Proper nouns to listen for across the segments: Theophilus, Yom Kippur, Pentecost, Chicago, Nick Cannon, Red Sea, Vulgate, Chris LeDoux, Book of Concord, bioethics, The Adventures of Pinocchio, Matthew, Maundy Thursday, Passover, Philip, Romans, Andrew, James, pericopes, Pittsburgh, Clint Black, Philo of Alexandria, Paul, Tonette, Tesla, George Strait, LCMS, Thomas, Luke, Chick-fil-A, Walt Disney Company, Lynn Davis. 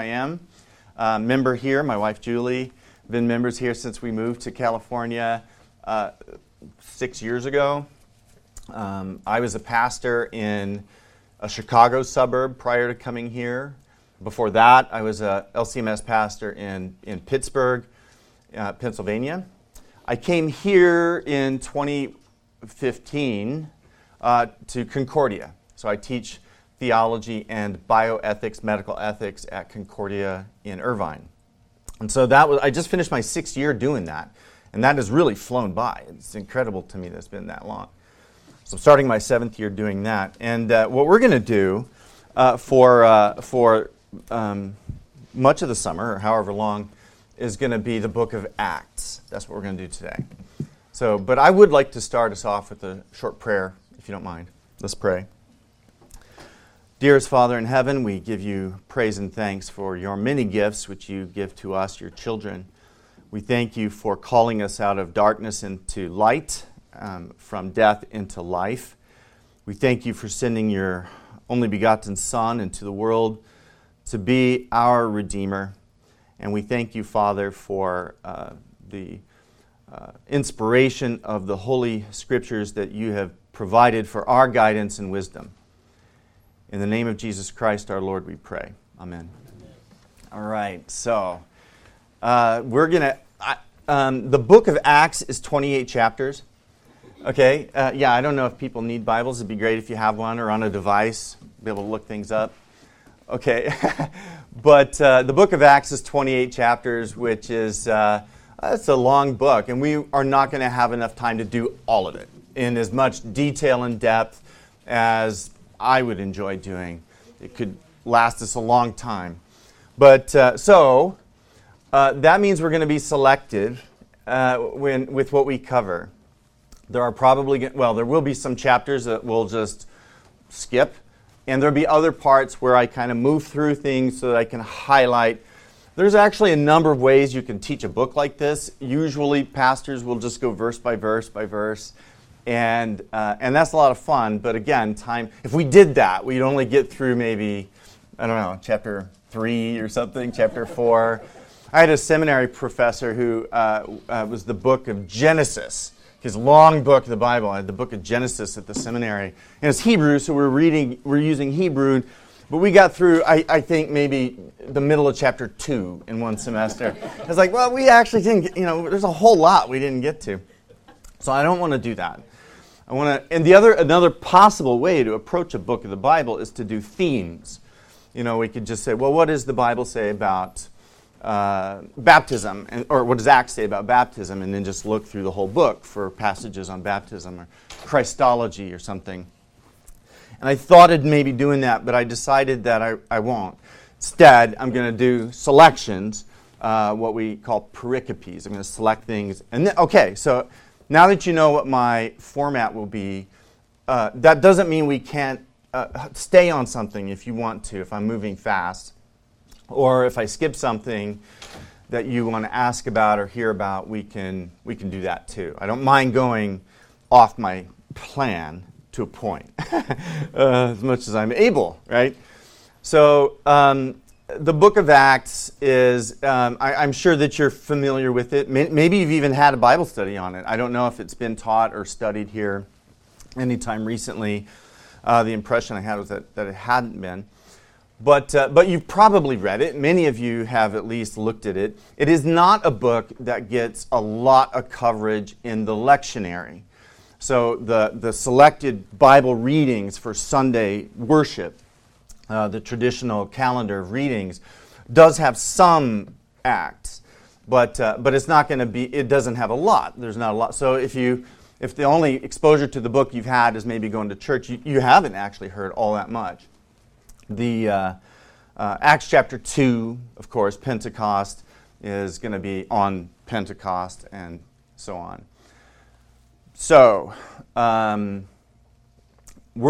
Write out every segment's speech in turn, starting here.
I am. Member here, my wife Julie, been members here since we moved to California 6 years ago. I was a pastor in a Chicago suburb prior to coming here. Before that, I was a LCMS pastor in Pittsburgh, Pennsylvania. I came here in 2015 to Concordia. So I teach theology and bioethics, medical ethics at Concordia in Irvine. And so that was, I just finished my 6th year doing that. And that has really flown by. It's incredible to me that it's been that long. So I'm starting my 7th year doing that. And what we're going to do for much of the summer, or however long, is going to be the Book of Acts. That's what we're going to do today. So, but I would like to start us off with a short prayer, if you don't mind. Let's pray. Dearest Father in heaven, we give you praise and thanks for your many gifts which you give to us, your children. We thank you for calling us out of darkness into light, from death into life. We thank you for sending your only begotten Son into the world to be our Redeemer. And we thank you, Father, for the inspiration of the Holy Scriptures that you have provided for our guidance and wisdom. In the name of Jesus Christ, our Lord, we pray. Amen. Amen. All right, so we're going to... the Book of Acts is 28 chapters. Okay, yeah, I don't know if people need Bibles. It'd be great if you have one or on a device, be able to look things up. Okay, but the Book of Acts is 28 chapters, which is it's a long book, and we are not going to have enough time to do all of it in as much detail and depth as I would enjoy doing. It could last us a long time. But so that means we're going to be selective with what we cover. There are probably, there will be some chapters that we'll just skip. And there'll be other parts where I kind of move through things so that I can highlight. There's actually a number of ways you can teach a book like this. Usually pastors will just go verse by verse by verse. And that's a lot of fun. But again, time. If we did that, we'd only get through maybe, I don't know, chapter 3 or something, chapter 4. I had a seminary professor who was the book of Genesis. His long book of the Bible. I had the book of Genesis at the seminary. And it's Hebrew, so we're using Hebrew. But we got through, I think, maybe the middle of chapter 2 in one semester. I was like, we actually didn't, there's a whole lot we didn't get to. So I don't want to do that. I want to, and another possible way to approach a book of the Bible is to do themes. We could just say, what does the Bible say about baptism, or what does Acts say about baptism, and then just look through the whole book for passages on baptism or Christology or something. And I thought of maybe doing that, but I decided that I won't. Instead, I'm going to do selections, what we call pericopes. I'm going to select things. And then, okay, so now that you know what my format will be, that doesn't mean we can't stay on something if you want to, if I'm moving fast. Or if I skip something that you want to ask about or hear about, we can do that too. I don't mind going off my plan to a point as much as I'm able, right? So the Book of Acts is, I'm sure that you're familiar with it. Maybe you've even had a Bible study on it. I don't know if it's been taught or studied here anytime recently. The impression I had was that it hadn't been. But you've probably read it. Many of you have at least looked at it. It is not a book that gets a lot of coverage in the lectionary. So the selected Bible readings for Sunday worship, the traditional calendar of readings, does have some Acts, but it's not going to be. It doesn't have a lot. There's not a lot. So if the only exposure to the book you've had is maybe going to church, you haven't actually heard all that much. The Acts chapter 2, of course, Pentecost is going to be on Pentecost and so on. So, we're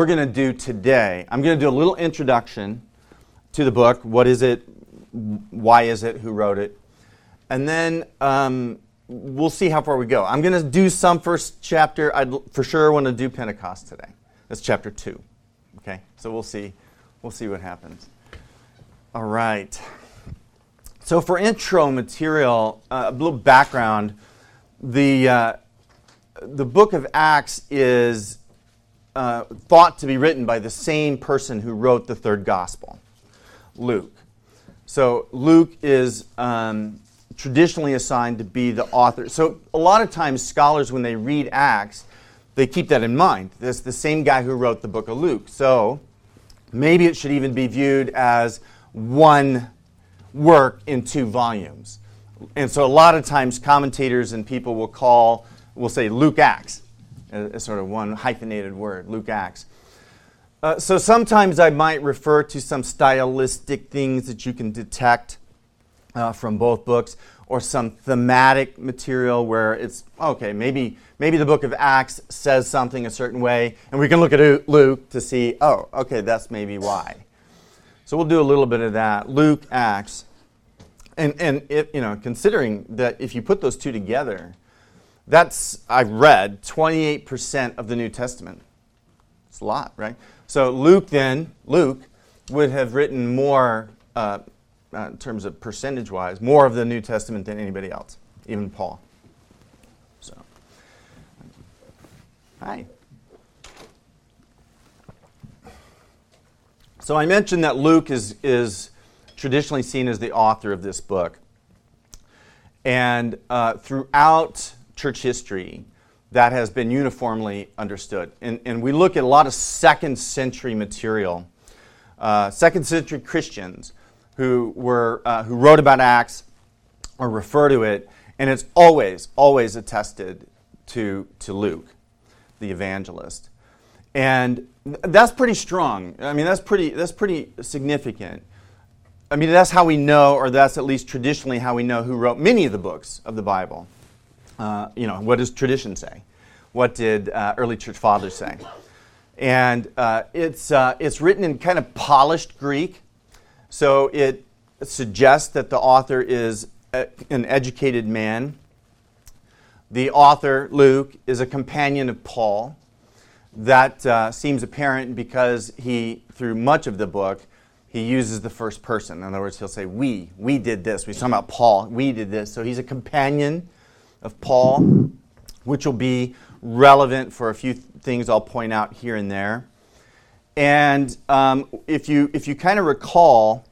going to do today, I'm going to do a little introduction to the book. What is it? Why is it? Who wrote it? And then we'll see how far we go. I'm going to do some first chapter. I'd for sure want to do Pentecost today. That's chapter 2. Okay, so we'll see. We'll see what happens. All right. So for intro material, a little background, the Book of Acts is thought to be written by the same person who wrote the third gospel, Luke. So Luke is traditionally assigned to be the author. So a lot of times scholars, when they read Acts, they keep that in mind. That's the same guy who wrote the book of Luke. So maybe it should even be viewed as one work in two volumes. And so a lot of times commentators and people will say Luke Acts, as sort of one hyphenated word, Luke Acts. So sometimes I might refer to some stylistic things that you can detect from both books, or some thematic material where it's, okay, maybe the book of Acts says something a certain way, and we can look at Luke to see, oh, okay, that's maybe why. So we'll do a little bit of that, Luke, Acts. And if, you know, considering that if you put those two together, that's, I've read, 28% of the New Testament. It's a lot, right? So Luke would have written more, in terms of percentage-wise, more of the New Testament than anybody else, even Paul. So, hi. So I mentioned that Luke is traditionally seen as the author of this book. And throughout church history, that has been uniformly understood. And we look at a lot of second-century material, second-century Christians who wrote about Acts or refer to it, and it's always attested to Luke, the evangelist, and that's pretty strong. I mean, that's pretty significant. I mean, that's how we know, or that's at least traditionally how we know who wrote many of the books of the Bible. You know, what does tradition say? What did early church fathers say? And it's written in kind of polished Greek. So it suggests that the author is an educated man. The author, Luke, is a companion of Paul. That seems apparent because he, through much of the book, he uses the first person. In other words, he'll say, we did this. We're talking about Paul. We did this. So he's a companion of Paul, which will be relevant for a few things I'll point out here and there. And if you kind of recall,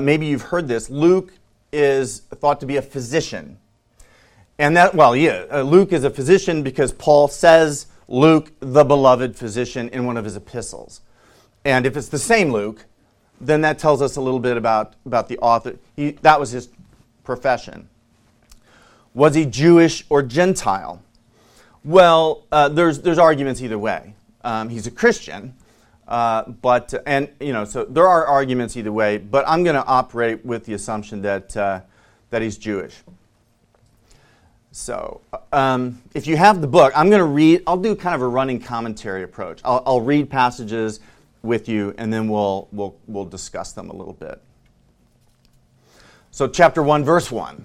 maybe you've heard this, Luke is thought to be a physician. And that, well, yeah, Luke is a physician because Paul says Luke, the beloved physician, in one of his epistles. And if it's the same Luke, then that tells us a little bit about the author. That was his profession. Was he Jewish or Gentile? Well, there's arguments either way. He's a Christian. So there are arguments either way, but I'm going to operate with the assumption that he's Jewish. So, if you have the book, I'll do kind of a running commentary approach. I'll read passages with you, and then we'll discuss them a little bit. So, chapter 1, verse 1,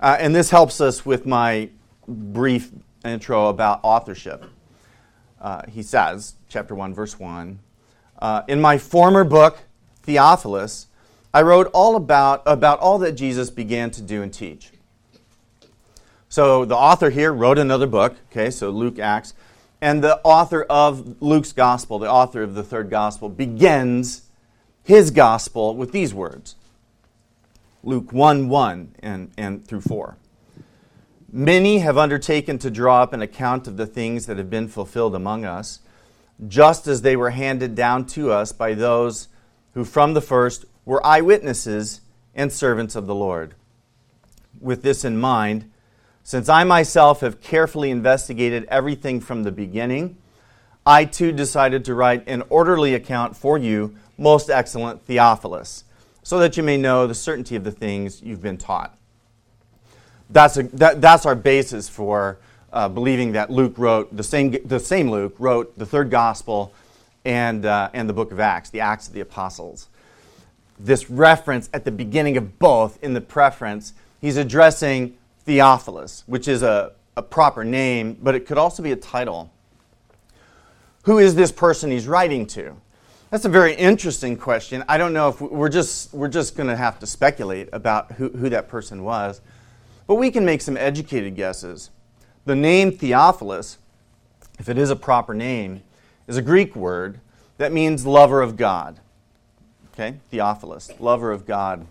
and this helps us with my brief intro about authorship. He says, chapter 1, verse 1, in my former book, Theophilus, I wrote all about all that Jesus began to do and teach. So the author here wrote another book, okay, so Luke, Acts, and the author of Luke's gospel, the author of the third gospel, begins his gospel with these words, Luke 1, 1 and through 4. Many have undertaken to draw up an account of the things that have been fulfilled among us, just as they were handed down to us by those who from the first were eyewitnesses and servants of the Lord. With this in mind, since I myself have carefully investigated everything from the beginning, I too decided to write an orderly account for you, most excellent Theophilus, so that you may know the certainty of the things you've been taught. That's our basis for believing that Luke wrote the same Luke wrote the third gospel and the book of Acts, the Acts of the Apostles. This reference at the beginning of both in the preface, he's addressing Theophilus, which is a proper name, but it could also be a title. Who is this person he's writing to? That's a very interesting question. I don't know if we're just going to have to speculate about who that person was, but we can make some educated guesses. The name Theophilus, if it is a proper name, is a Greek word that means lover of God. Okay, Theophilus, lover of God.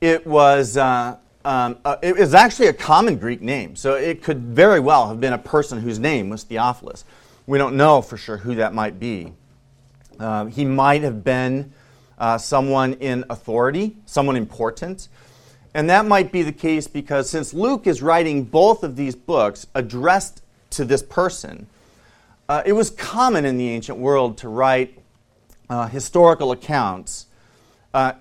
It was actually a common Greek name, so it could very well have been a person whose name was Theophilus. We don't know for sure who that might be. He might have been someone in authority, someone important. And that might be the case because since Luke is writing both of these books addressed to this person, it was common in the ancient world to write historical accounts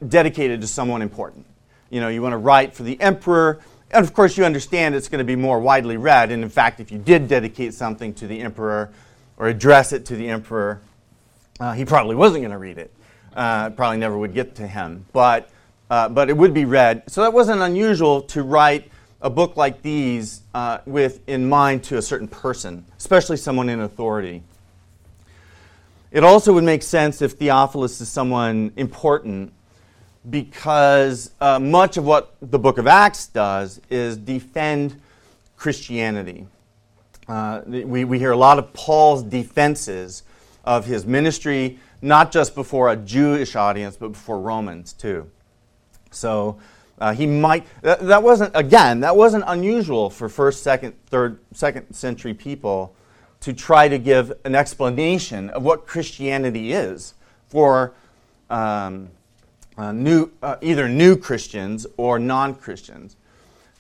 dedicated to someone important. You know, you want to write for the emperor, and of course you understand it's going to be more widely read, and in fact, if you did dedicate something to the emperor or address it to the emperor, he probably wasn't going to read it. Probably never would get to him, but it would be read. So that wasn't unusual to write a book like these with in mind to a certain person, especially someone in authority. It also would make sense if Theophilus is someone important because much of what the Book of Acts does is defend Christianity. We hear a lot of Paul's defenses of his ministry, not just before a Jewish audience, but before Romans too. So he might. That wasn't unusual for second century people to try to give an explanation of what Christianity is for either new Christians or non-Christians.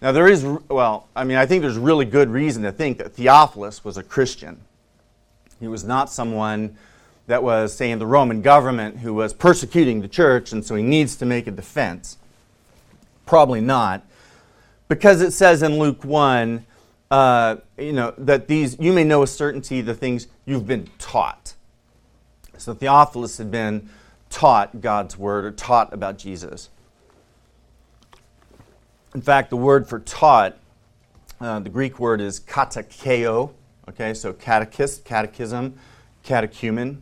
Now there is. I think there's really good reason to think that Theophilus was a Christian. He was not someone that was, say, in the Roman government who was persecuting the church, and so he needs to make a defense. Probably not. Because it says in Luke 1, that you may know with certainty the things you've been taught. So Theophilus had been taught God's word or taught about Jesus. In fact, the word for taught, the Greek word is katekeo. Okay, so catechist, catechism, catechumen,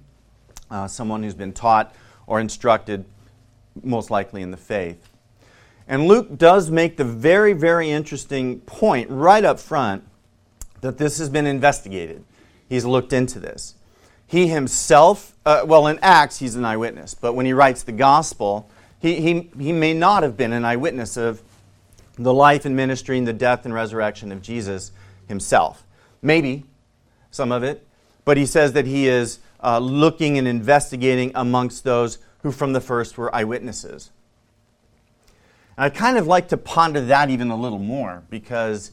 someone who's been taught or instructed, most likely in the faith. And Luke does make the very, very interesting point right up front that this has been investigated. He's looked into this. He himself, in Acts, he's an eyewitness, but when he writes the gospel, he may not have been an eyewitness of the life and ministry and the death and resurrection of Jesus himself. Maybe. Some of it, but he says that he is looking and investigating amongst those who from the first were eyewitnesses. And I kind of like to ponder that even a little more because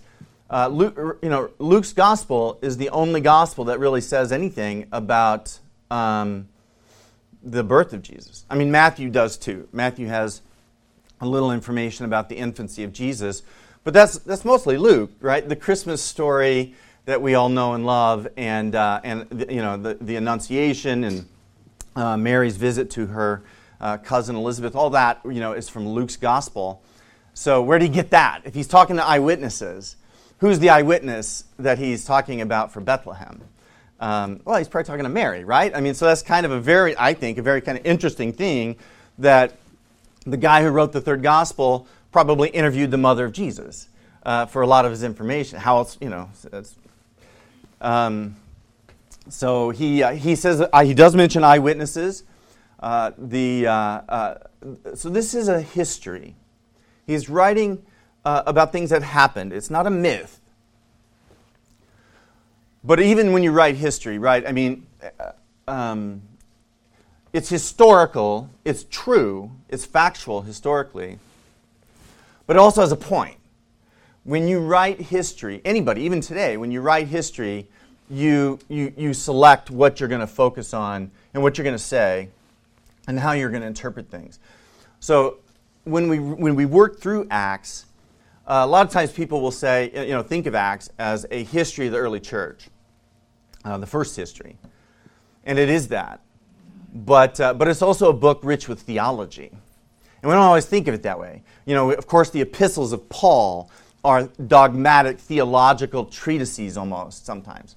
Luke's gospel is the only gospel that really says anything about the birth of Jesus. I mean, Matthew does too. Matthew has a little information about the infancy of Jesus, but that's mostly Luke, right? The Christmas story that we all know and love, and the Annunciation and Mary's visit to her cousin Elizabeth, all that is from Luke's gospel. So where did he get that? If he's talking to eyewitnesses, who's the eyewitness that he's talking about for Bethlehem? He's probably talking to Mary, right? I mean, so that's kind of a very kind of interesting thing that the guy who wrote the third gospel probably interviewed the mother of Jesus for a lot of his information. How else, that's... So he says he does mention eyewitnesses. So this is a history. He's writing about things that happened. It's not a myth. But even when you write history, right? I mean, it's historical. It's true. It's factual historically. But it also has a point. When you write history, anybody, even today, when you write history, you select what you're going to focus on and what you're going to say and how you're going to interpret things. So when we work through Acts, a lot of times people will say, think of Acts as a history of the early church, the first history. And it is that. But it's also a book rich with theology. And we don't always think of it that way. Of course, the epistles of Paul are dogmatic theological treatises almost sometimes.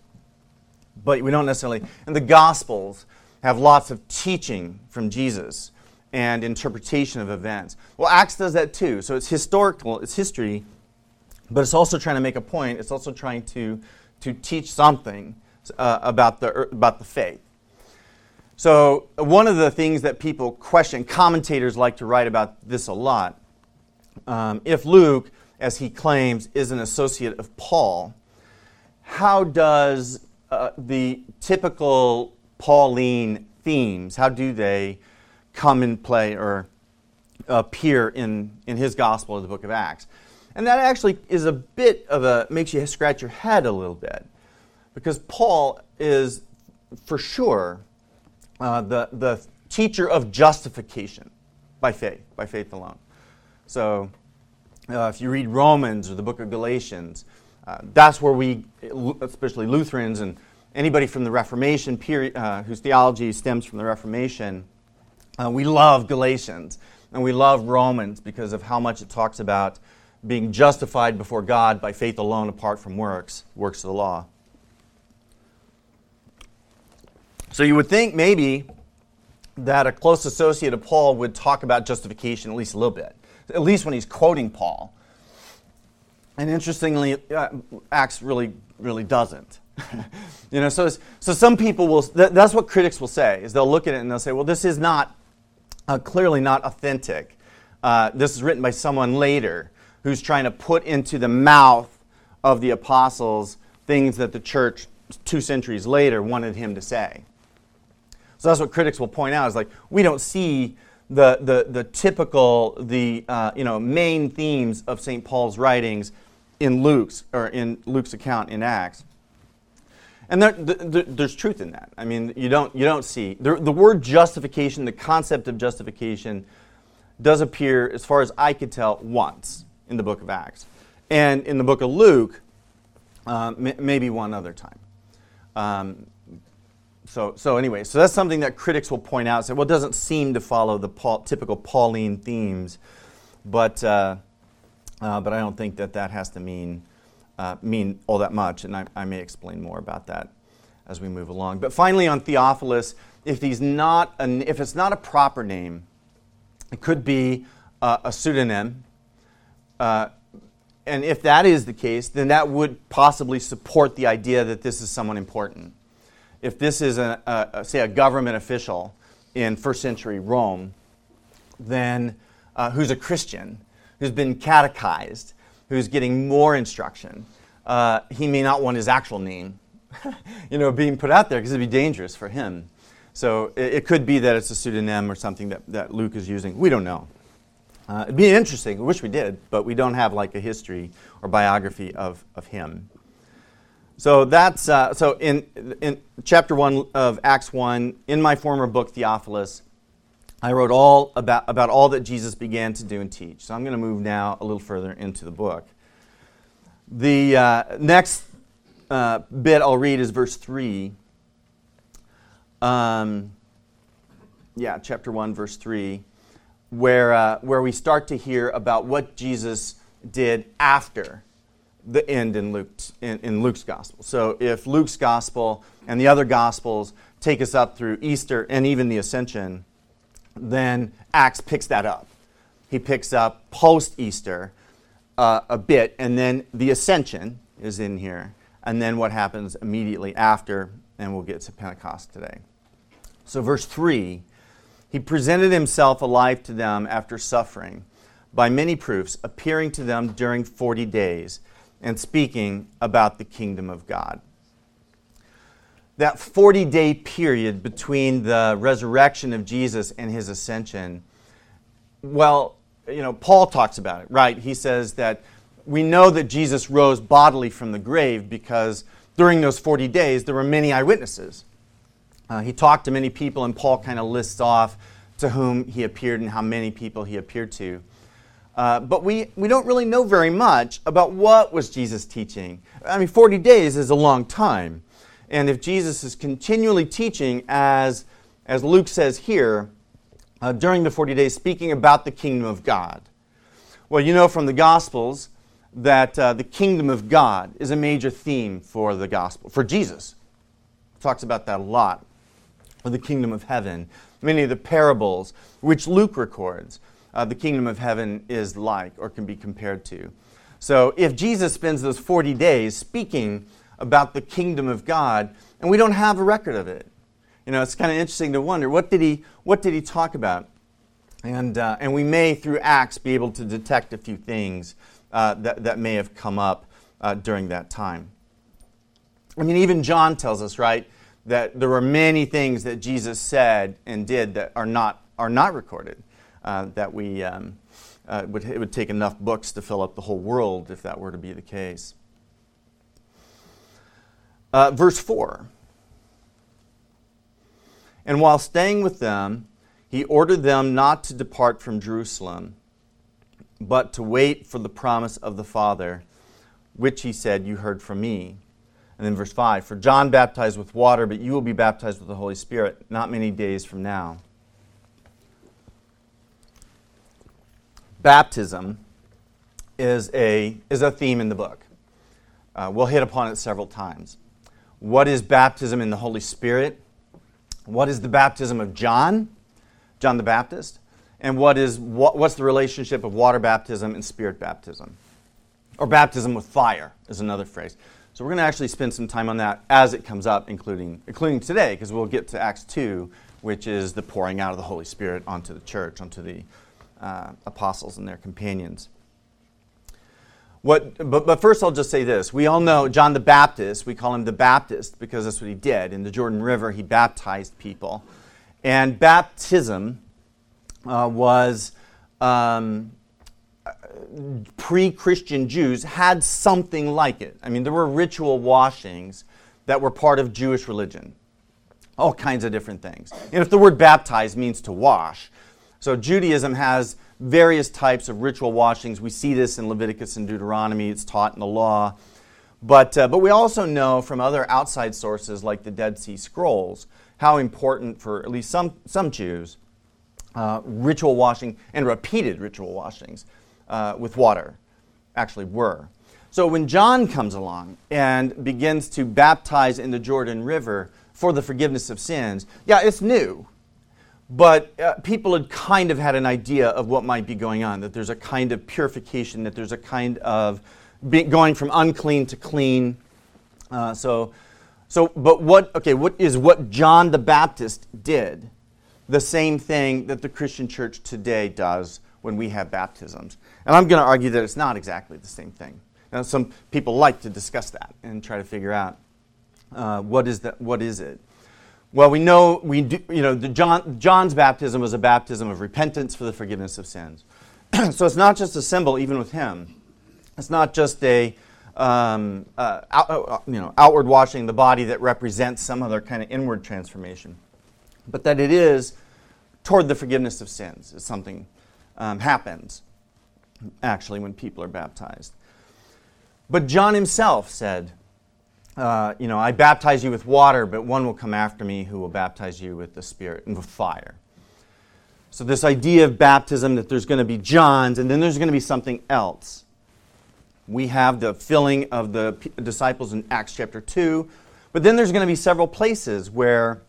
But we don't necessarily. And the Gospels have lots of teaching from Jesus and interpretation of events. Well, Acts does that too. So it's historical, it's history, but it's also trying to make a point. It's also trying to teach something about the faith. So one of the things that people question, commentators like to write about this a lot, if Luke, as he claims, is an associate of Paul, how does the typical Pauline themes, how do they come in play or appear in his gospel of the book of Acts? And that actually is a bit of a, makes you scratch your head a little bit, because Paul is for sure the teacher of justification by faith alone. So if you read Romans or the book of Galatians, that's where we, especially Lutherans and anybody from the Reformation period, whose theology stems from the Reformation, we love Galatians and we love Romans because of how much it talks about being justified before God by faith alone, apart from works of the law. So you would think maybe that a close associate of Paul would talk about justification at least a little bit, at least when he's quoting Paul. And interestingly, Acts really doesn't. You know, so some people will. That's what critics will say, is they'll look at it and they'll say, well, this is not clearly not authentic. This is written by someone later who's trying to put into the mouth of the apostles things that the church 2 centuries later wanted him to say. So that's what critics will point out, is like, we don't see the typical, main themes of St. Paul's writings in Luke's account in Acts. And there's truth in that. I mean, you don't see the word justification, the concept of justification, does appear, as far as I could tell, once in the book of Acts. And in the book of Luke, maybe one other time. So that's something that critics will point out, say, well, it doesn't seem to follow the typical Pauline themes, but I don't think that has to mean all that much, and I may explain more about that as we move along. But finally, on Theophilus, if it's not a proper name, it could be a pseudonym. And if that is the case, then that would possibly support the idea that this is someone important. If this is, a government official in first-century Rome, then who's a Christian, who's been catechized, who's getting more instruction, he may not want his actual name being put out there, because it would be dangerous for him. So it could be that it's a pseudonym or something that Luke is using. We don't know. It'd be interesting. I wish we did, but we don't have like a history or biography of him. So that's in chapter 1 of Acts 1, in my former book, Theophilus, I wrote all about all that Jesus began to do and teach. So I'm going to move now a little further into the book. The next bit I'll read is verse 3. Chapter 1, verse 3, where we start to hear about what Jesus did after the end in Luke's gospel. So if Luke's gospel and the other gospels take us up through Easter and even the Ascension, then Acts picks that up. He picks up post-Easter a bit, and then the Ascension is in here, and then what happens immediately after, and we'll get to Pentecost today. So verse 3, he presented himself alive to them after suffering by many proofs, appearing to them during 40 days and speaking about the kingdom of God. That 40-day period between the resurrection of Jesus and his ascension, well, Paul talks about it, right? He says that we know that Jesus rose bodily from the grave because during those 40 days, there were many eyewitnesses. He talked to many people, and Paul kind of lists off to whom he appeared and how many people he appeared to. But we don't really know very much about what was Jesus teaching. I mean, 40 days is a long time. And if Jesus is continually teaching, as Luke says here, during the 40 days, speaking about the kingdom of God. Well, you know from the Gospels that the kingdom of God is a major theme for the Gospel, for Jesus. He talks about that a lot. or the kingdom of heaven, many of the parables which Luke records, the kingdom of heaven is like or can be compared to. So if Jesus spends those 40 days speaking about the kingdom of God, and we don't have a record of it, you know, it's kind of interesting to wonder, what did he talk about? And we may, through Acts, be able to detect a few things that may have come up during that time. I mean, even John tells us, right, that there were many things that Jesus said and did that are not recorded, that we it would take enough books to fill up the whole world if that were to be the case. Verse 4. And while staying with them, he ordered them not to depart from Jerusalem, but to wait for the promise of the Father, which he said, you heard from me. And then verse 5, for John baptized with water, but you will be baptized with the Holy Spirit not many days from now. Baptism is a theme in the book. We'll hit upon it several times. What is baptism in the Holy Spirit? What is the baptism of John the Baptist? And what's the relationship of water baptism and spirit baptism? Or baptism with fire is another phrase. So we're going to actually spend some time on that as it comes up, including today, because we'll get to Acts 2, which is the pouring out of the Holy Spirit onto the church, onto the apostles and their companions. But first I'll just say this. We all know John the Baptist. We call him the Baptist because that's what he did. In the Jordan River, he baptized people. And baptism was... pre-Christian Jews had something like it. I mean, there were ritual washings that were part of Jewish religion. All kinds of different things. And if the word baptize means to wash, so Judaism has various types of ritual washings. We see this in Leviticus and Deuteronomy. It's taught in the law. But we also know from other outside sources like the Dead Sea Scrolls how important for at least some Jews ritual washing and repeated ritual washings with water, actually were. So when John comes along and begins to baptize in the Jordan River for the forgiveness of sins, yeah, it's new. But people had kind of had an idea of what might be going on, that there's a kind of purification, that there's a kind of going from unclean to clean. What is what John the Baptist did? The same thing that the Christian church today does when we have baptisms. And I'm going to argue that it's not exactly the same thing. Now, some people like to discuss that and try to figure out what is it. Well, we know John's baptism was a baptism of repentance for the forgiveness of sins. So it's not just a symbol, even with him. It's not just a outward washing of the body that represents some other kind of inward transformation, but that it is toward the forgiveness of sins. It's something. Happens, actually, when people are baptized. But John himself said, I baptize you with water, but one will come after me who will baptize you with the Spirit and with fire. So this idea of baptism, that there's going to be John's, and then there's going to be something else. We have the filling of the disciples in Acts chapter 2, but then there's going to be several places where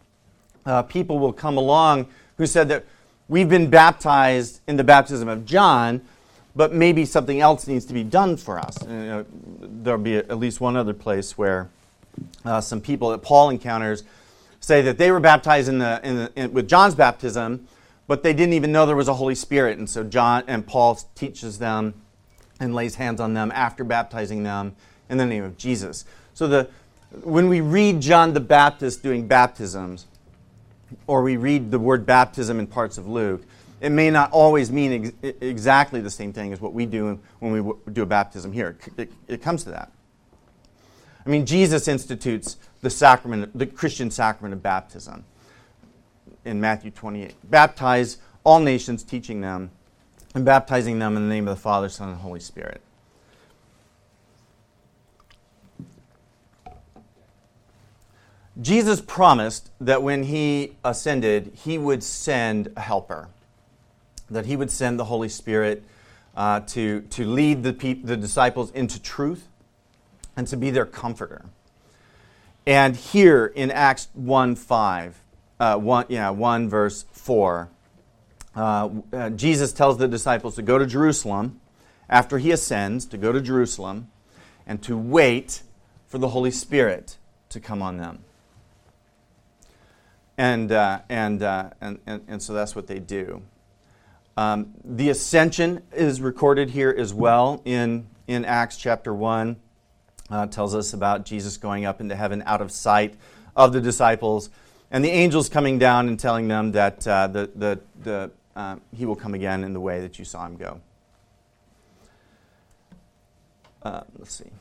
people will come along who said that, we've been baptized in the baptism of John, but maybe something else needs to be done for us. There'll be at least one other place where some people that Paul encounters say that they were baptized with John's baptism, but they didn't even know there was a Holy Spirit, and so John and Paul teaches them and lays hands on them after baptizing them in the name of Jesus. So when we read John the Baptist doing baptisms, or we read the word baptism in parts of Luke, it may not always mean exactly the same thing as what we do when we do a baptism here. It comes to that. I mean, Jesus institutes the sacrament, the Christian sacrament of baptism in Matthew 28. Baptize all nations, teaching them and baptizing them in the name of the Father, Son, and Holy Spirit. Jesus promised that when he ascended, he would send a helper, that he would send the Holy Spirit to lead the disciples into truth and to be their comforter. And here in Acts 1:5, 1, verse 4. Jesus tells the disciples to go to Jerusalem after he ascends, to go to Jerusalem and to wait for the Holy Spirit to come on them. And so that's what they do. The ascension is recorded here as well in Acts chapter 1. Tells us about Jesus going up into heaven out of sight of the disciples, and the angels coming down and telling them that he will come again in the way that you saw him go. Let's see.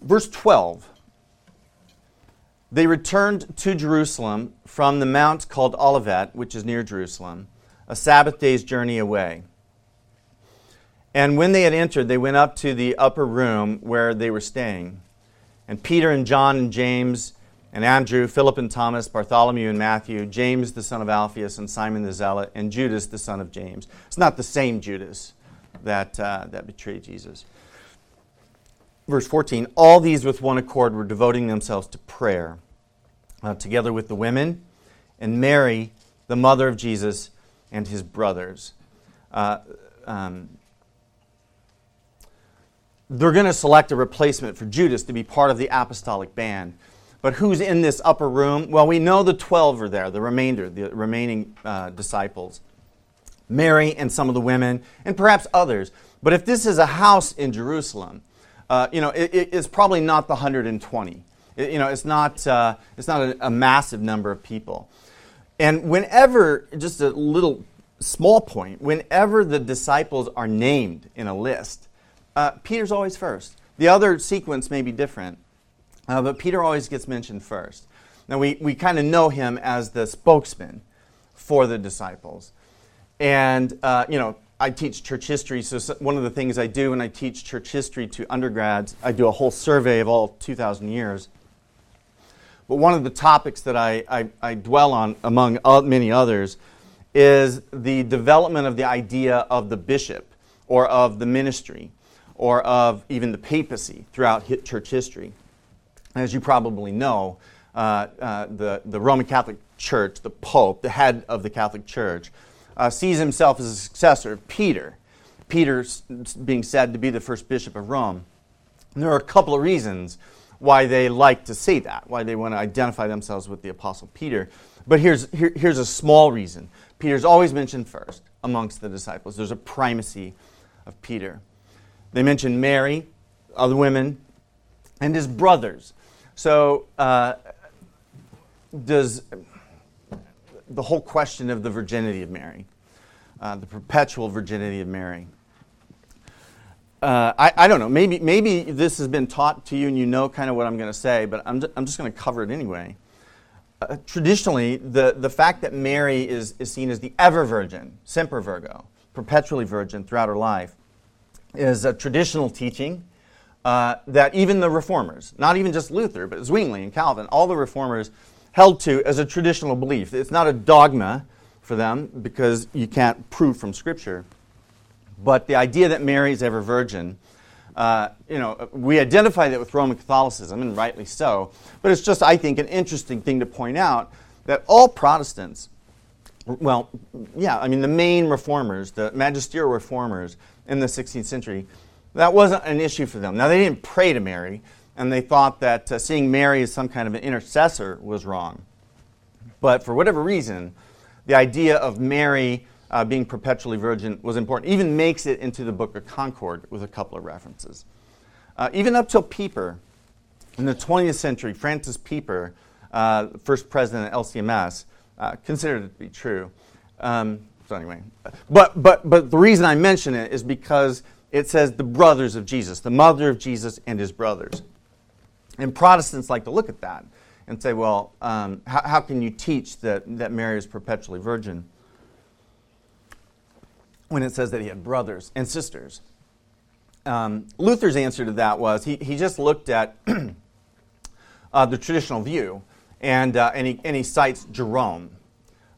Verse 12. They returned to Jerusalem from the mount called Olivet, which is near Jerusalem, a Sabbath day's journey away. And when they had entered, they went up to the upper room where they were staying. And Peter and John and James and Andrew, Philip and Thomas, Bartholomew and Matthew, James the son of Alphaeus and Simon the Zealot, and Judas the son of James. It's not the same Judas that betrayed Jesus. Verse 14, all these with one accord were devoting themselves to prayer, together with the women and Mary, the mother of Jesus, and his brothers. They're going to select a replacement for Judas to be part of the apostolic band. But who's in this upper room? Well, we know the 12 are there, the remaining disciples. Mary and some of the women, and perhaps others. But if this is a house in Jerusalem, it's probably not the 120. It's not a massive number of people. And whenever, just a little small point, whenever the disciples are named in a list, Peter's always first. The other sequence may be different, but Peter always gets mentioned first. Now, we kind of know him as the spokesman for the disciples. And, I teach church history, so one of the things I do when I teach church history to undergrads, I do a whole survey of all 2,000 years. But one of the topics that I dwell on, among many others, is the development of the idea of the bishop or of the ministry or of even the papacy throughout church history. As you probably know, the Roman Catholic Church, the Pope, the head of the Catholic Church, sees himself as a successor of Peter. Peter being said to be the first bishop of Rome. And there are a couple of reasons why they like to say that, why they want to identify themselves with the Apostle Peter. But here's a small reason. Peter's always mentioned first amongst the disciples. There's a primacy of Peter. They mention Mary, other women, and his brothers. So does the whole question of the virginity of Mary, the perpetual virginity of Mary. I don't know. Maybe this has been taught to you, and you know kind of what I'm going to say, but I'm just going to cover it anyway. Traditionally, the fact that Mary is seen as the ever virgin, semper virgo, perpetually virgin throughout her life, is a traditional teaching that even the reformers, not even just Luther, but Zwingli and Calvin, all the reformers held to as a traditional belief. It's not a dogma for them because you can't prove from Scripture. But the idea that Mary is ever virgin, we identify that with Roman Catholicism, and rightly so. But it's just, I think, an interesting thing to point out that all Protestants, the main reformers, the magisterial reformers in the 16th century, that wasn't an issue for them. Now, they didn't pray to Mary. And they thought that seeing Mary as some kind of an intercessor was wrong. But for whatever reason, the idea of Mary being perpetually virgin was important. Even makes it into the Book of Concord with a couple of references. Even up till Pieper, in the 20th century, Francis Pieper, first president of LCMS, considered it to be true. But the reason I mention it is because it says the brothers of Jesus, the mother of Jesus and his brothers. And Protestants like to look at that and say, well, how can you teach that Mary is perpetually virgin when it says that he had brothers and sisters? Luther's answer to that was he just looked at the traditional view, and he cites Jerome,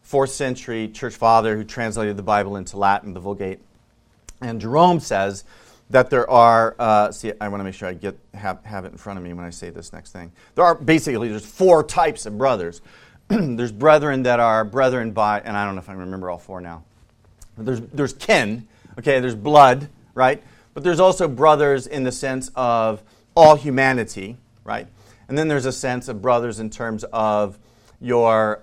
4th century church father who translated the Bible into Latin, the Vulgate. And Jerome says that there are, see, I want to make sure I have it in front of me when I say this next thing. There are basically, there's four types of brothers. There's brethren that are brethren by, and I don't know if I remember all four now. There's kin, okay, there's blood, right? But there's also brothers in the sense of all humanity, right? And then there's a sense of brothers in terms of your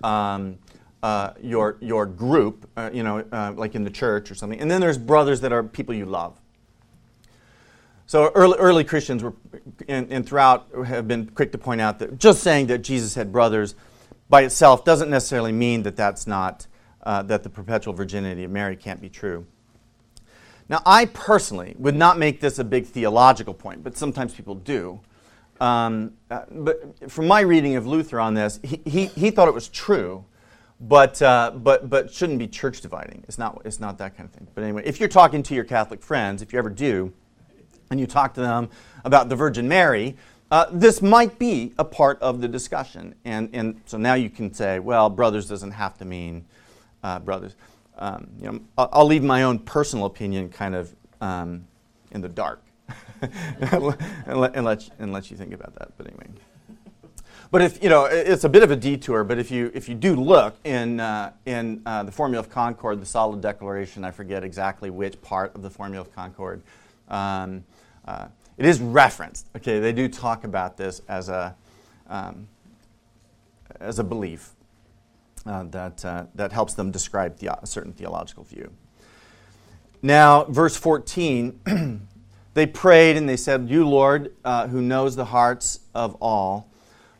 group, like in the church or something. And then there's brothers that are people you love. So early Christians were, and throughout, have been quick to point out that just saying that Jesus had brothers by itself doesn't necessarily mean that that's not, that the perpetual virginity of Mary can't be true. Now, I personally would not make this a big theological point, but sometimes people do. But from my reading of Luther on this, he thought it was true, but shouldn't be church dividing. It's not that kind of thing. But anyway, if you're talking to your Catholic friends, if you ever do, and you talk to them about the Virgin Mary, this might be a part of the discussion. And so now you can say, well, brothers doesn't have to mean brothers. I'll leave my own personal opinion kind of in the dark. and let you think about that. But anyway, but if you know, it's a bit of a detour. But if you do look in the Formula of Concord, the Solid Declaration, I forget exactly which part of the Formula of Concord, it is referenced. Okay, they do talk about this as a belief that helps them describe a certain theological view. Now, verse 14. They prayed and they said, "You, Lord, who knows the hearts of all,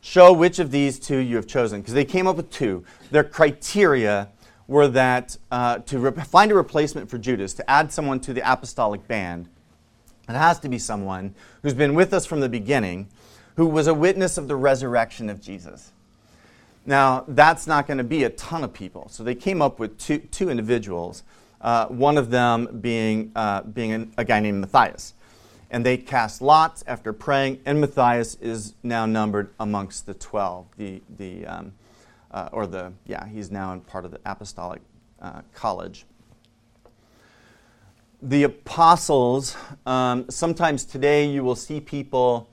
show which of these two you have chosen." Because they came up with two. Their criteria were that to find a replacement for Judas, to add someone to the apostolic band, it has to be someone who's been with us from the beginning, who was a witness of the resurrection of Jesus. Now, that's not going to be a ton of people. So they came up with two individuals, one of them being a guy named Matthias. And they cast lots after praying, and Matthias is now numbered amongst the 12. He's now in part of the apostolic college. The apostles. Sometimes today you will see people.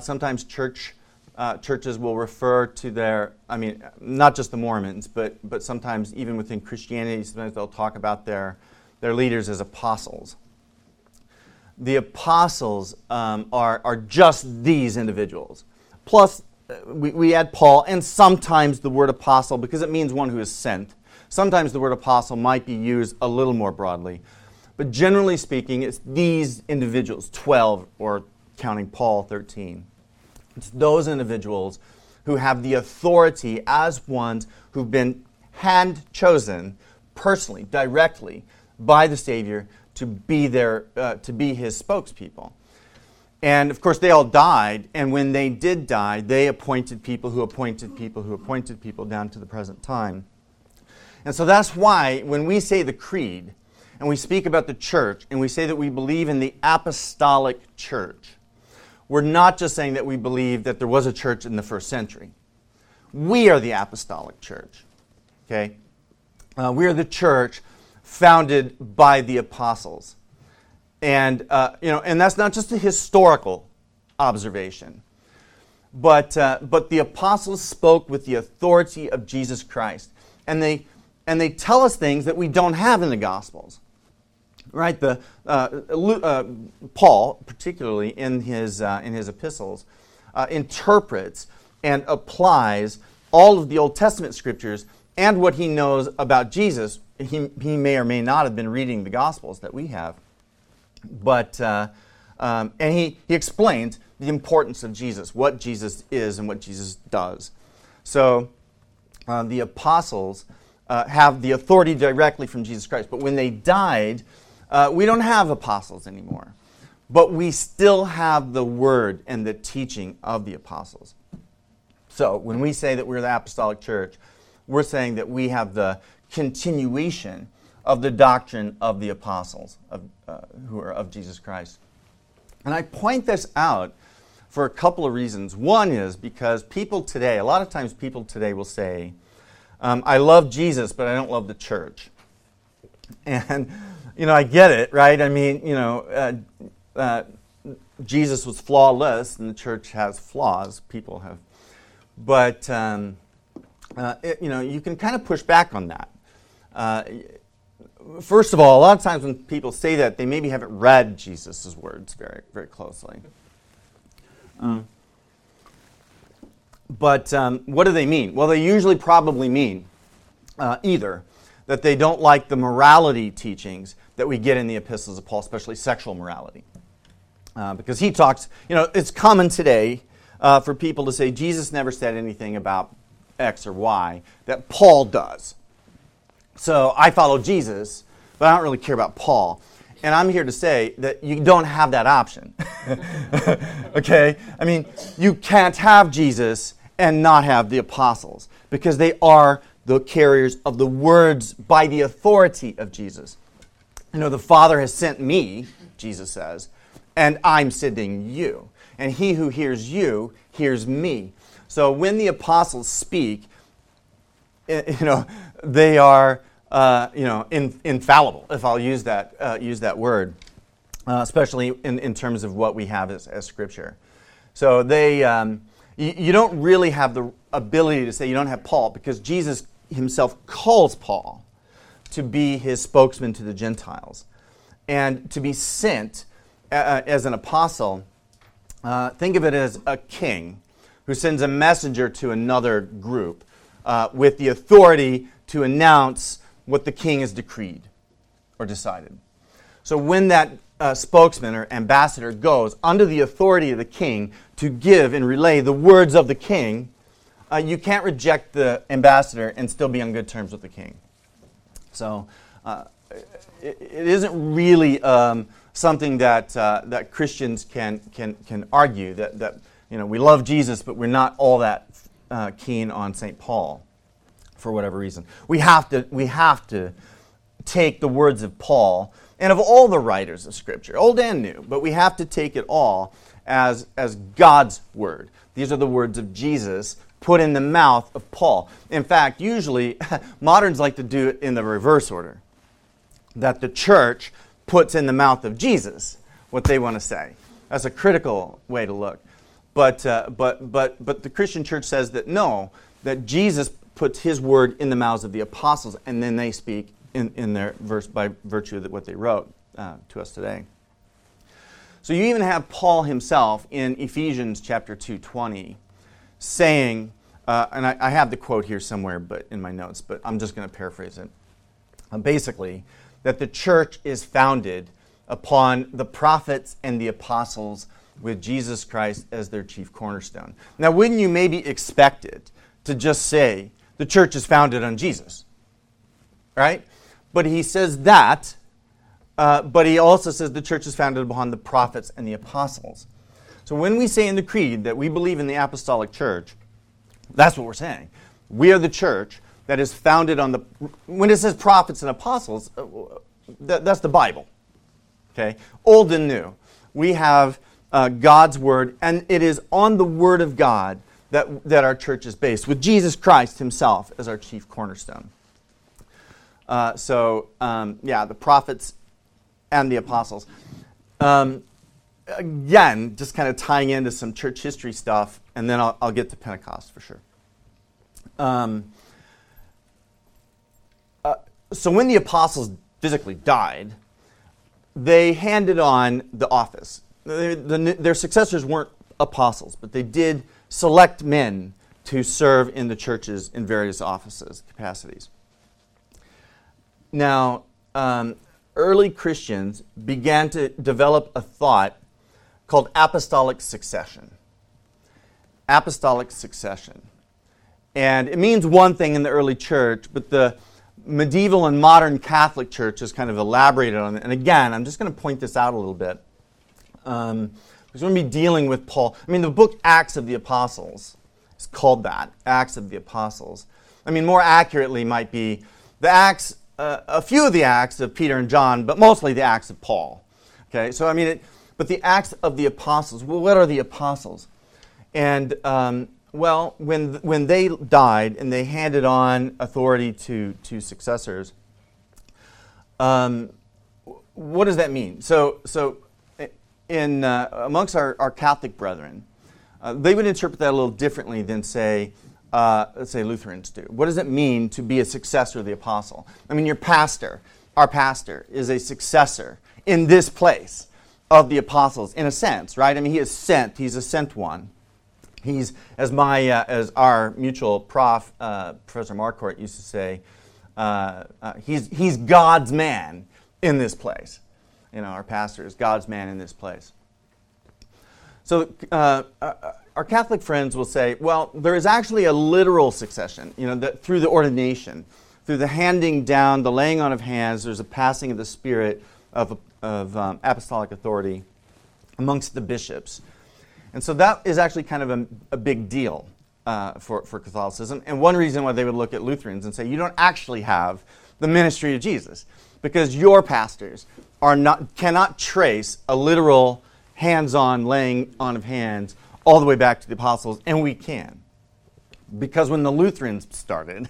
Sometimes churches will refer to their. I mean, not just the Mormons, but sometimes even within Christianity, sometimes they'll talk about their leaders as apostles. The apostles are just these individuals. Plus, we add Paul and sometimes the word apostle because it means one who is sent. Sometimes the word apostle might be used a little more broadly. But generally speaking, it's these individuals, 12 or counting Paul, 13. It's those individuals who have the authority as ones who've been hand-chosen personally, directly, by the Savior to be his spokespeople. And of course, they all died, and when they did die, they appointed people who appointed people who appointed people down to the present time. And so that's why when we say the creed, and we speak about the church, and we say that we believe in the apostolic church, we're not just saying that we believe that there was a church in the first century. We are the apostolic church, okay? We are the church founded by the apostles, and that's not just a historical observation, but the apostles spoke with the authority of Jesus Christ, and they tell us things that we don't have in the Gospels, right? Paul, particularly in his epistles, interprets and applies all of the Old Testament scriptures and what he knows about Jesus. He may or may not have been reading the Gospels that we have, but he explains the importance of Jesus, what Jesus is and what Jesus does. So the apostles have the authority directly from Jesus Christ, but when they died, we don't have apostles anymore, but we still have the word and the teaching of the apostles. So when we say that we're the apostolic church, we're saying that we have the continuation of the doctrine of the apostles who are of Jesus Christ. And I point this out for a couple of reasons. One is because a lot of times people today will say, I love Jesus, but I don't love the church. And, I get it, right? I mean, Jesus was flawless, and the church has flaws. People have, but you can kind of push back on that. First of all, a lot of times when people say that, they maybe haven't read Jesus' words very, very closely. But what do they mean? Well, they usually probably mean either that they don't like the morality teachings that we get in the epistles of Paul, especially sexual morality. Because he talks, it's common today for people to say Jesus never said anything about X or Y that Paul does. So I follow Jesus, but I don't really care about Paul. And I'm here to say that you don't have that option. Okay? I mean, you can't have Jesus and not have the apostles, because they are the carriers of the words by the authority of Jesus. The Father has sent me, Jesus says, and I'm sending you. And he who hears you hears me. So when the apostles speak, they are infallible, if I'll use that word, especially in terms of what we have as Scripture. So they, you don't really have the ability to say you don't have Paul, because Jesus himself calls Paul to be his spokesman to the Gentiles, and to be sent as an apostle. Think of it as a king who sends a messenger to another group with the authority to announce what the king has decreed or decided. So when that spokesman or ambassador goes under the authority of the king to give and relay the words of the king, you can't reject the ambassador and still be on good terms with the king. So it isn't really something that Christians can argue that we love Jesus, but we're not all that keen on St. Paul. For whatever reason, we have to take the words of Paul and of all the writers of Scripture, old and new, but we have to take it all as God's word. These are the words of Jesus put in the mouth of Paul. In fact, usually moderns like to do it in the reverse order, that the church puts in the mouth of Jesus what they want to say. That's a critical way to look. But the Christian church says that no, that Jesus puts his word in the mouths of the apostles, and then they speak in their verse by virtue of what they wrote to us today. So you even have Paul himself in Ephesians chapter 2:20 saying, and I have the quote here somewhere but in my notes, but I'm just going to paraphrase it, basically, that the church is founded upon the prophets and the apostles with Jesus Christ as their chief cornerstone. Now, wouldn't you maybe expect it to just say, the church is founded on Jesus, right? But he says that, but he also says the church is founded upon the prophets and the apostles. So when we say in the creed that we believe in the apostolic church, that's what we're saying. We are the church that is founded on the, when it says prophets and apostles, that's the Bible, okay? Old and new. We have God's word, and it is on the word of God that our church is based, with Jesus Christ himself as our chief cornerstone. The prophets and the apostles. Again, just kind of tying into some church history stuff, and then I'll get to Pentecost for sure. So when the apostles physically died, they handed on the office. Their successors weren't apostles, but they did select men to serve in the churches in various offices, capacities. Now, early Christians began to develop a thought called apostolic succession. Apostolic succession. And it means one thing in the early church, but the medieval and modern Catholic Church has kind of elaborated on it. And again, I'm just going to point this out a little bit. Because we're going to be dealing with Paul. I mean, the book Acts of the Apostles is called that, Acts of the Apostles. I mean, more accurately might be the Acts, a few of the Acts of Peter and John, but mostly the Acts of Paul. Okay, so I mean, but the Acts of the Apostles. Well, what are the Apostles? And when they died and they handed on authority to successors, what does that mean? So in amongst our Catholic brethren, they would interpret that a little differently than, say, let's say Lutherans do. What does it mean to be a successor of the apostle? I mean, your pastor, our pastor, is a successor in this place of the apostles, in a sense, right? I mean, he is sent. He's a sent one. He's, as our mutual prof, Professor Marcourt used to say, he's God's man in this place. You know, our pastor is God's man in this place. So our Catholic friends will say, well, there is actually a literal succession, you know, through the ordination, through the handing down, the laying on of hands, there's a passing of the Spirit of apostolic authority amongst the bishops. And so that is actually kind of a big deal for Catholicism. And one reason why they would look at Lutherans and say, you don't actually have the ministry of Jesus, because your pastors cannot trace a literal hands-on laying on of hands all the way back to the apostles, and we can. Because when the Lutherans started,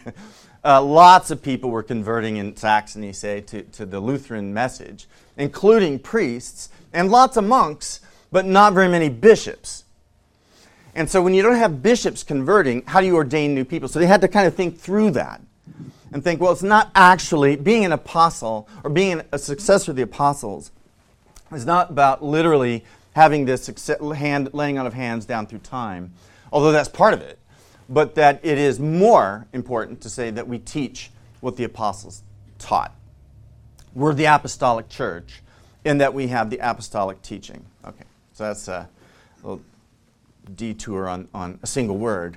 lots of people were converting in Saxony, say, to the Lutheran message, including priests and lots of monks, but not very many bishops. And so when you don't have bishops converting, how do you ordain new people? So they had to kind of think through that and think, well, it's not actually being an apostle or being a successor of the apostles is not about literally having this laying on of hands down through time, although that's part of it, but that it is more important to say that we teach what the apostles taught. We're the apostolic church in that we have the apostolic teaching. Okay. So that's a little detour on a single word,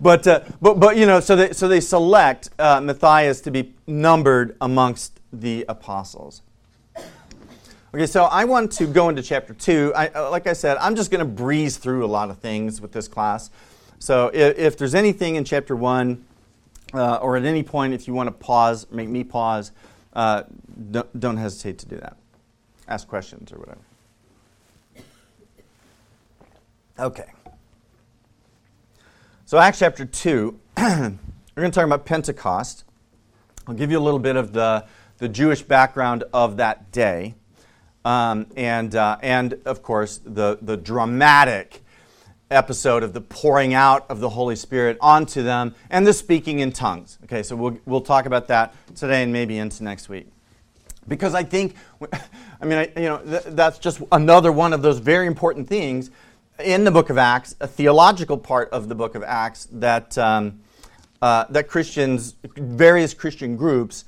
but you know, so they select Matthias to be numbered amongst the apostles. Okay, so I want to go into chapter 2. Like I said, I'm just going to breeze through a lot of things with this class. So if there's anything in chapter 1, or at any point, if you want to pause, make me pause, don't hesitate to do that. Ask questions or whatever. Okay. So Acts chapter 2, we're going to talk about Pentecost. I'll give you a little bit of the Jewish background of that day. And of course, the dramatic episode of the pouring out of the Holy Spirit onto them and the speaking in tongues. Okay, so we'll talk about that today and maybe into next week. Because I think, that's just another one of those very important things in the Book of Acts, a theological part of the Book of Acts that that Christians, various Christian groups,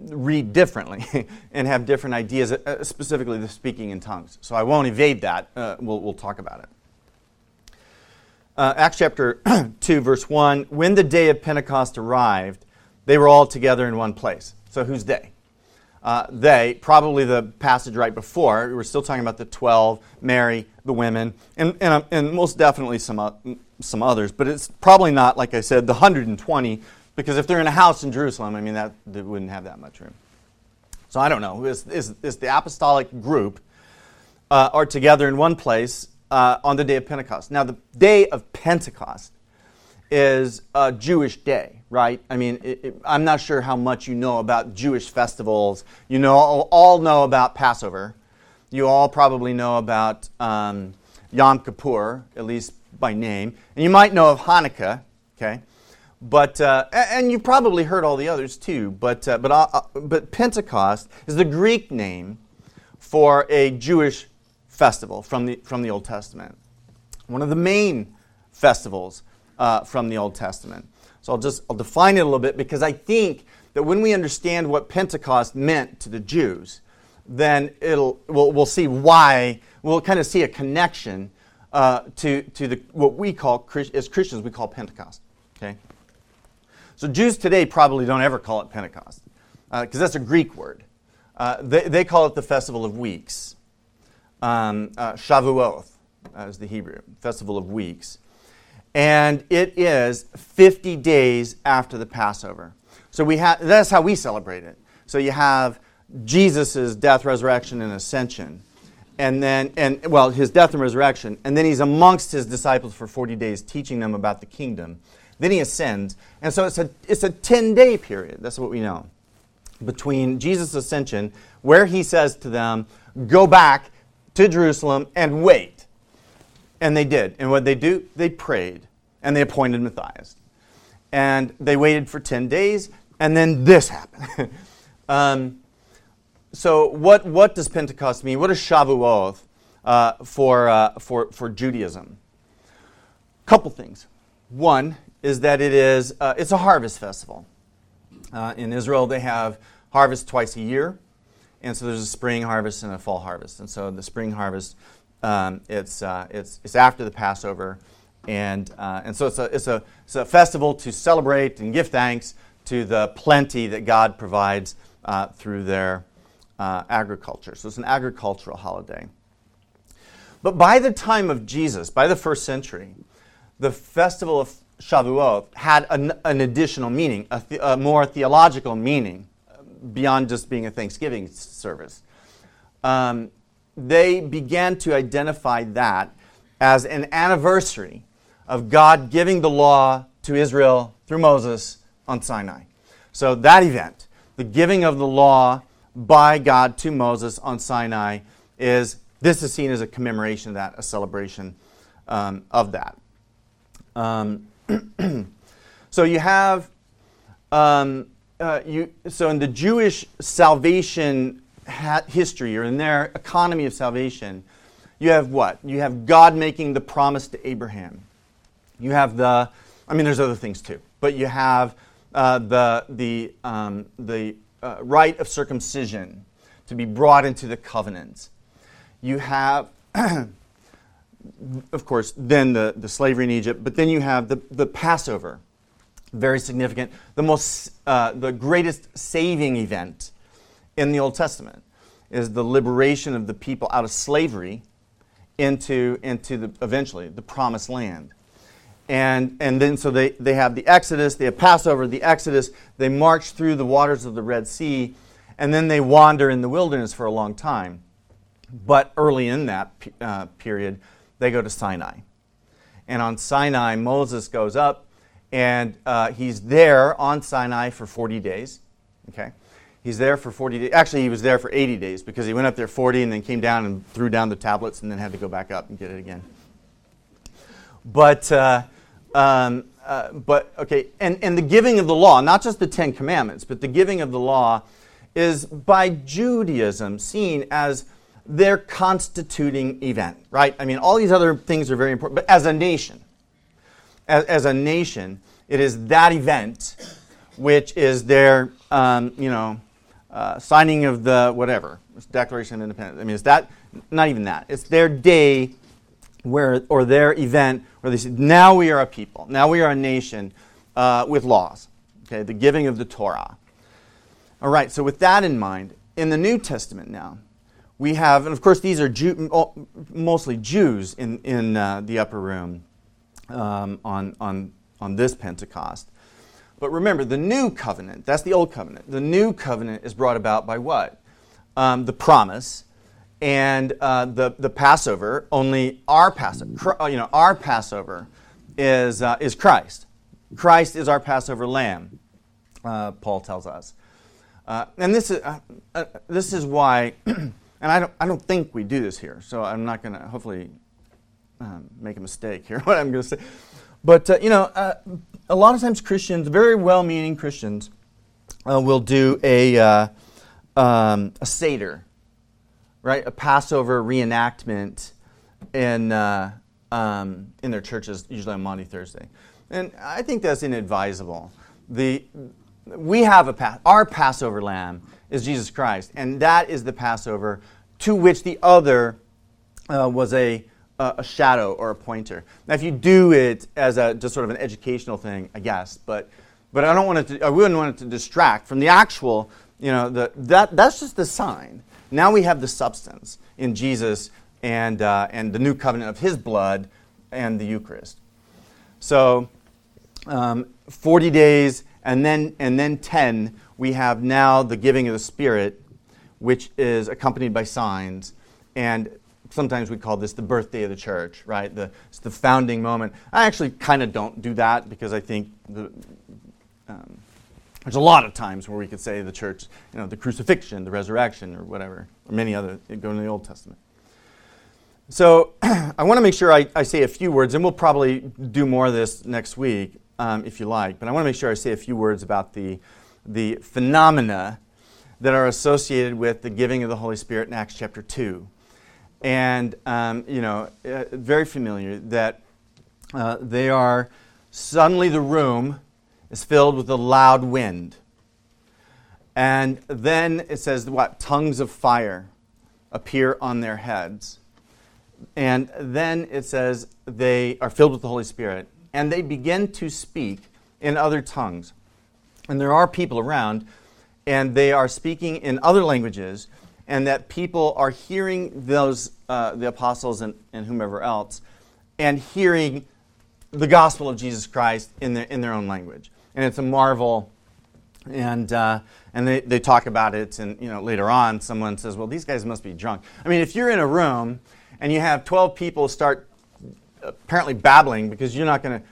read differently and have different ideas, specifically the speaking in tongues. So I won't evade that. We'll talk about it. Acts chapter 2, verse 1. When the day of Pentecost arrived, they were all together in one place. So who's they? They, probably the passage right before, we're still talking about the 12, Mary, the women, and most definitely some others, but it's probably not, like I said, the 120, because if they're in a house in Jerusalem, I mean, that they wouldn't have that much room. So I don't know. It's the apostolic group are together in one place on the day of Pentecost. Now, the day of Pentecost is a Jewish day, right? I mean, I'm not sure how much you know about Jewish festivals. You know, all know about Passover. You all probably know about Yom Kippur, at least by name. And you might know of Hanukkah, okay? But and you probably heard all the others too. But Pentecost is the Greek name for a Jewish festival from the Old Testament. One of the main festivals from the Old Testament. So I'll define it a little bit, because I think that when we understand what Pentecost meant to the Jews, then we'll see why, we'll kind of see a connection to what we call, as Christians, we call Pentecost. Okay. So Jews today probably don't ever call it Pentecost, because that's a Greek word. They call it the Festival of Weeks. Shavuot is the Hebrew, Festival of Weeks. And it is 50 days after the Passover. So that's how we celebrate it. So you have Jesus' death, resurrection, and ascension. And then his death and resurrection. And then he's amongst his disciples for 40 days, teaching them about the kingdom. Then he ascends. And so it's a 10-day period. That's what we know. Between Jesus' ascension, where he says to them, go back to Jerusalem and wait. And they did. And what they do? They prayed. And they appointed Matthias. And they waited for 10 days. And then this happened. So what does Pentecost mean? What is Shavuot for Judaism? Couple things. One is that it's a harvest festival. In Israel, they have harvest twice a year. And so there's a spring harvest and a fall harvest. And so the spring harvest, it's after the Passover. And so it's a festival to celebrate and give thanks to the plenty that God provides through their agriculture. So it's an agricultural holiday. But by the time of Jesus, by the first century, the festival of Shavuot had an additional meaning, a more theological meaning beyond just being a Thanksgiving service. They began to identify that as an anniversary of God giving the law to Israel through Moses on Sinai. So that event, the giving of the law by God to Moses on Sinai, is seen as a commemoration of that, a celebration of that. So you have, so in the Jewish salvation history, or in their economy of salvation, you have what? You have God making the promise to Abraham. You have there's other things too, but you have the rite of circumcision to be brought into the covenant. You have, of course, then the slavery in Egypt, but then you have the Passover, very significant, the greatest saving event in the Old Testament is the liberation of the people out of slavery into eventually the promised land. And then so they have the Exodus, they have Passover, the Exodus, they march through the waters of the Red Sea, and then they wander in the wilderness for a long time. But early in that period, they go to Sinai. And on Sinai, Moses goes up, and he's there on Sinai for 40 days. Okay, he's there for 40 days. Actually, he was there for 80 days because he went up there 40 and then came down and threw down the tablets and then had to go back up and get it again. But the giving of the law, not just the Ten Commandments, but the giving of the law is by Judaism seen as their constituting event, right? I mean, all these other things are very important, but as a nation, it is that event which is their, signing of the whatever, Declaration of Independence. I mean, it's that, not even that. It's their day or their event where they say, now we are a people, now we are a nation with laws, okay? The giving of the Torah. All right, so with that in mind, in the New Testament now, we have, and of course these are mostly Jews in the upper room on this Pentecost. But remember, the new covenant, that's the old covenant. The new covenant is brought about by what? The promise and the Passover. Only our Passover, our Passover is Christ. Christ is our Passover lamb, Paul tells us. And this is why. And I don't think we do this here, so I'm not going to hopefully make a mistake here what I'm going to say. But, a lot of times Christians, very well-meaning Christians, will do a Seder, right? A Passover reenactment in their churches, usually on Maundy Thursday. And I think that's inadvisable. Our Passover lamb is Jesus Christ, and that is the Passover to which the other was a shadow or a pointer. Now, if you do it as just sort of an educational thing, I guess, but I don't want it to. I wouldn't want it to distract from the actual. That's just the sign. Now we have the substance in Jesus and the new covenant of His blood and the Eucharist. So, 40 days. And then 10, we have now the giving of the Spirit, which is accompanied by signs. And sometimes we call this the birthday of the church, right? It's the founding moment. I actually kind of don't do that because I think there's a lot of times where we could say the church, the crucifixion, the resurrection, or whatever, or many other, go into the Old Testament. So I want to make sure I say a few words, and we'll probably do more of this next week if you like, but I want to make sure I say a few words about the phenomena that are associated with the giving of the Holy Spirit in Acts chapter 2. And, very familiar that they are, suddenly the room is filled with a loud wind. And then it says, what? Tongues of fire appear on their heads. And then it says they are filled with the Holy Spirit. And they begin to speak in other tongues. And there are people around, and they are speaking in other languages, and that people are hearing those the apostles and whomever else, and hearing the gospel of Jesus Christ in their own language, and it's a marvel. And they talk about it, and later on someone says, "Well, these guys must be drunk." I mean, if you're in a room and you have 12 people start apparently babbling because you're not going to,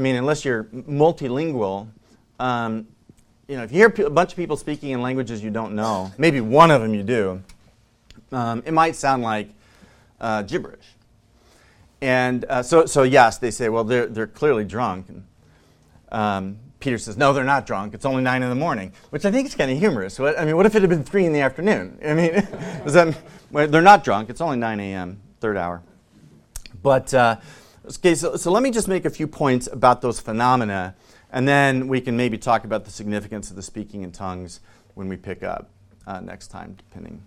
unless you're multilingual. If you hear a bunch of people speaking in languages you don't know, maybe one of them you do, it might sound like gibberish. And so yes, they say, well, they're clearly drunk. And, Peter says, no, they're not drunk. It's only 9 a.m, which I think is kind of humorous. What if it had been 3 p.m? Is that, well, they're not drunk. It's only 9 a.m, third hour. But okay, so let me just make a few points about those phenomena. And then we can maybe talk about the significance of the speaking in tongues when we pick up next time, depending.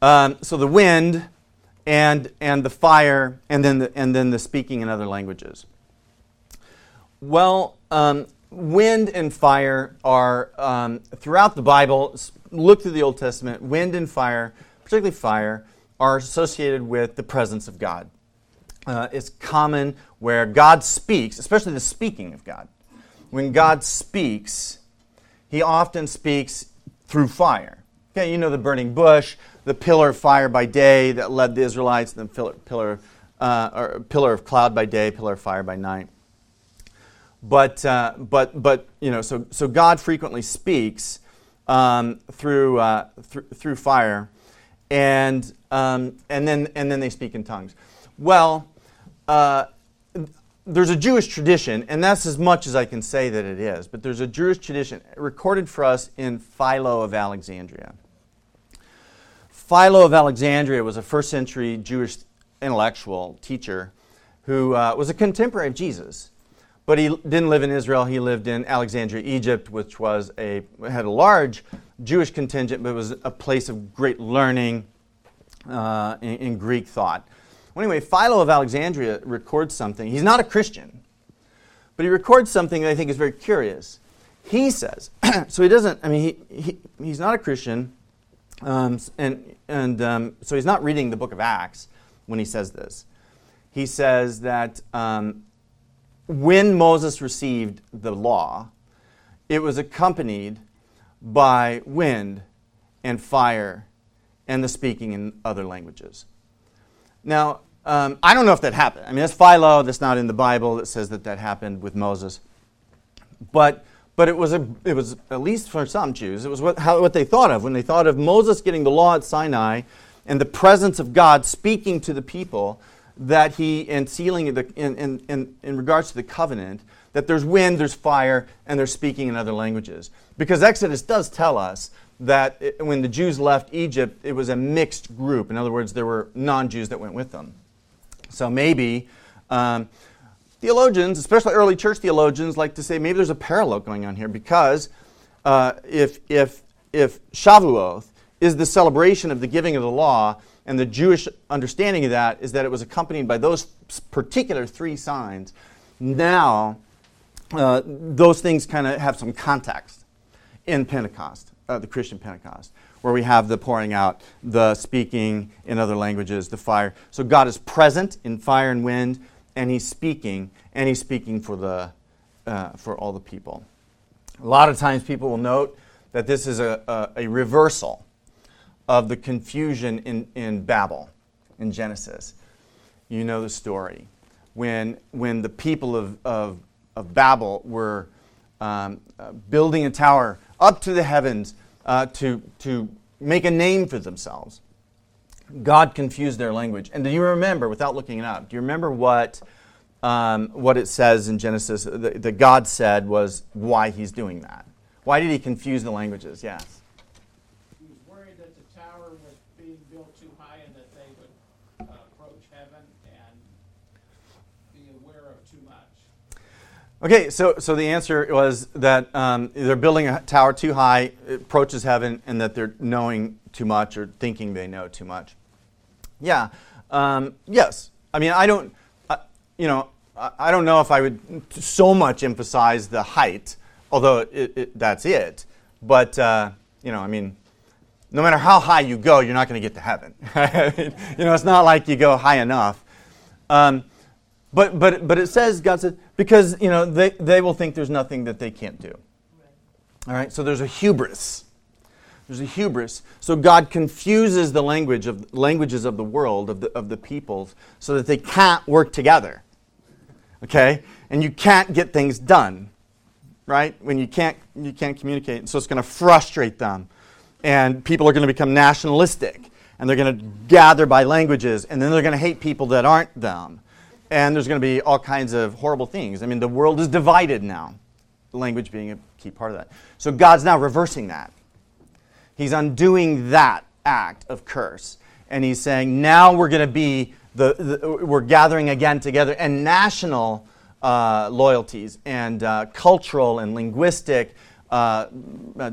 So the wind and the fire and then the speaking in other languages. Well, wind and fire are throughout the Bible. Look through the Old Testament. Wind and fire, particularly fire, are associated with the presence of God. It's common where God speaks, especially the speaking of God. When God speaks, he often speaks through fire. Okay, the burning bush, the pillar of fire by day that led the Israelites, and the pillar of cloud by day, pillar of fire by night. So God frequently speaks through fire, and then they speak in tongues. Well. There's a Jewish tradition, and that's as much as I can say that it is, but there's a Jewish tradition recorded for us in Philo of Alexandria. Philo of Alexandria was a first-century Jewish intellectual teacher who was a contemporary of Jesus, but he didn't live in Israel. He lived in Alexandria, Egypt, which was had a large Jewish contingent, but it was a place of great learning in Greek thought. Well, anyway, Philo of Alexandria records something. He's not a Christian, but he records something that I think is very curious. He says, he's not a Christian, so he's not reading the Book of Acts when he says this. He says that when Moses received the law, it was accompanied by wind and fire and the speaking in other languages. Now, I don't know if that happened. That's Philo. That's not in the Bible that says that happened with Moses. But it was at least for some Jews, it was what they thought of when they thought of Moses getting the law at Sinai and the presence of God speaking to the people that he and sealing the in regards to the covenant, that there's wind, there's fire, and they're speaking in other languages. Because Exodus does tell us that when the Jews left Egypt, it was a mixed group. In other words, there were non-Jews that went with them. So maybe theologians, especially early church theologians, like to say maybe there's a parallel going on here because if Shavuot is the celebration of the giving of the law, and the Jewish understanding of that is that it was accompanied by those particular three signs, now those things kind of have some context in Pentecost. The Christian Pentecost, where we have the pouring out, the speaking in other languages, the fire. So God is present in fire and wind, and He's speaking for the for all the people. A lot of times, people will note that this is a reversal of the confusion in Babel, in Genesis. You know the story when the people of Babel were building a tower up to the heavens to make a name for themselves. God confused their language. And do you remember, without looking it up, do you remember what it says in Genesis, the God said was why he's doing that? Why did he confuse the languages? Yes. He was worried that the tower was being built too high and that they would approach heaven and be aware of too much. Okay, so the answer was that they're building a tower too high, it approaches heaven, and that they're knowing too much or thinking they know too much. Yeah. Yes. I mean, I don't, I don't know if I would so much emphasize the height, although that's it. But, I mean, no matter how high you go, you're not going to get to heaven. It's not like you go high enough. But it says, God said, because, they will think there's nothing that they can't do. All right? So there's a hubris. So God confuses the languages of the world, of the peoples, so that they can't work together. Okay? And you can't get things done. Right? When you can't communicate, and so it's going to frustrate them. And people are going to become nationalistic, and they're going to gather by languages, and then they're going to hate people that aren't them. And there's going to be all kinds of horrible things. I mean, the world is divided now, language being a key part of that. So God's now reversing that. He's undoing that act of curse. And he's saying, now we're going to be, we're gathering again together, and national loyalties and cultural and linguistic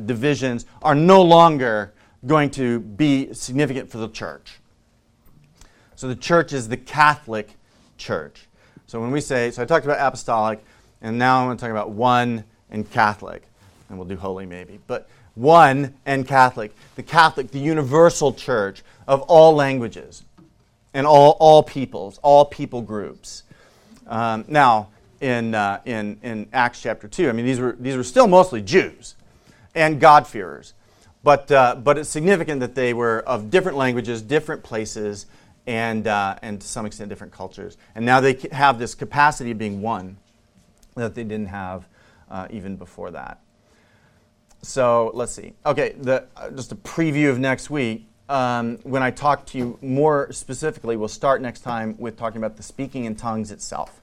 divisions are no longer going to be significant for the church. So the church is the Catholic Church. So when we say, I talked about apostolic, and now I'm going to talk about one and Catholic, and we'll do holy maybe, but one and Catholic. The Catholic, the universal church of all languages and all peoples, all people groups. Now, in Acts chapter 2. I mean, these were still mostly Jews and God-fearers. But it's significant that they were of different languages, different places, and to some extent different cultures. And now they have this capacity of being one that they didn't have even before that. So, let's see. Okay, just a preview of next week. When I talk to you more specifically, we'll start next time with talking about the speaking in tongues itself.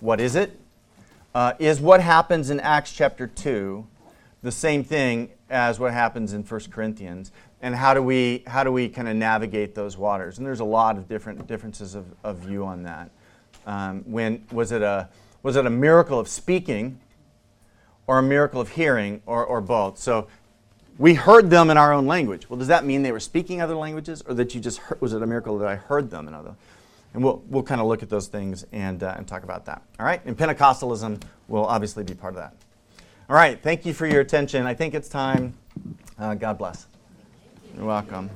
What is it? Is what happens in Acts chapter 2 the same thing as what happens in 1 Corinthians? And how do we kind of navigate those waters? And there's a lot of different differences of view on that. Was it a miracle of speaking or a miracle of hearing or both? So we heard them in our own language. Well, does that mean they were speaking other languages, or that you just heard, was it a miracle that I heard them in other? And we'll kind of look at those things and talk about that. All right? And Pentecostalism will obviously be part of that. All right. Thank you for your attention. I think it's time. God bless. You're welcome.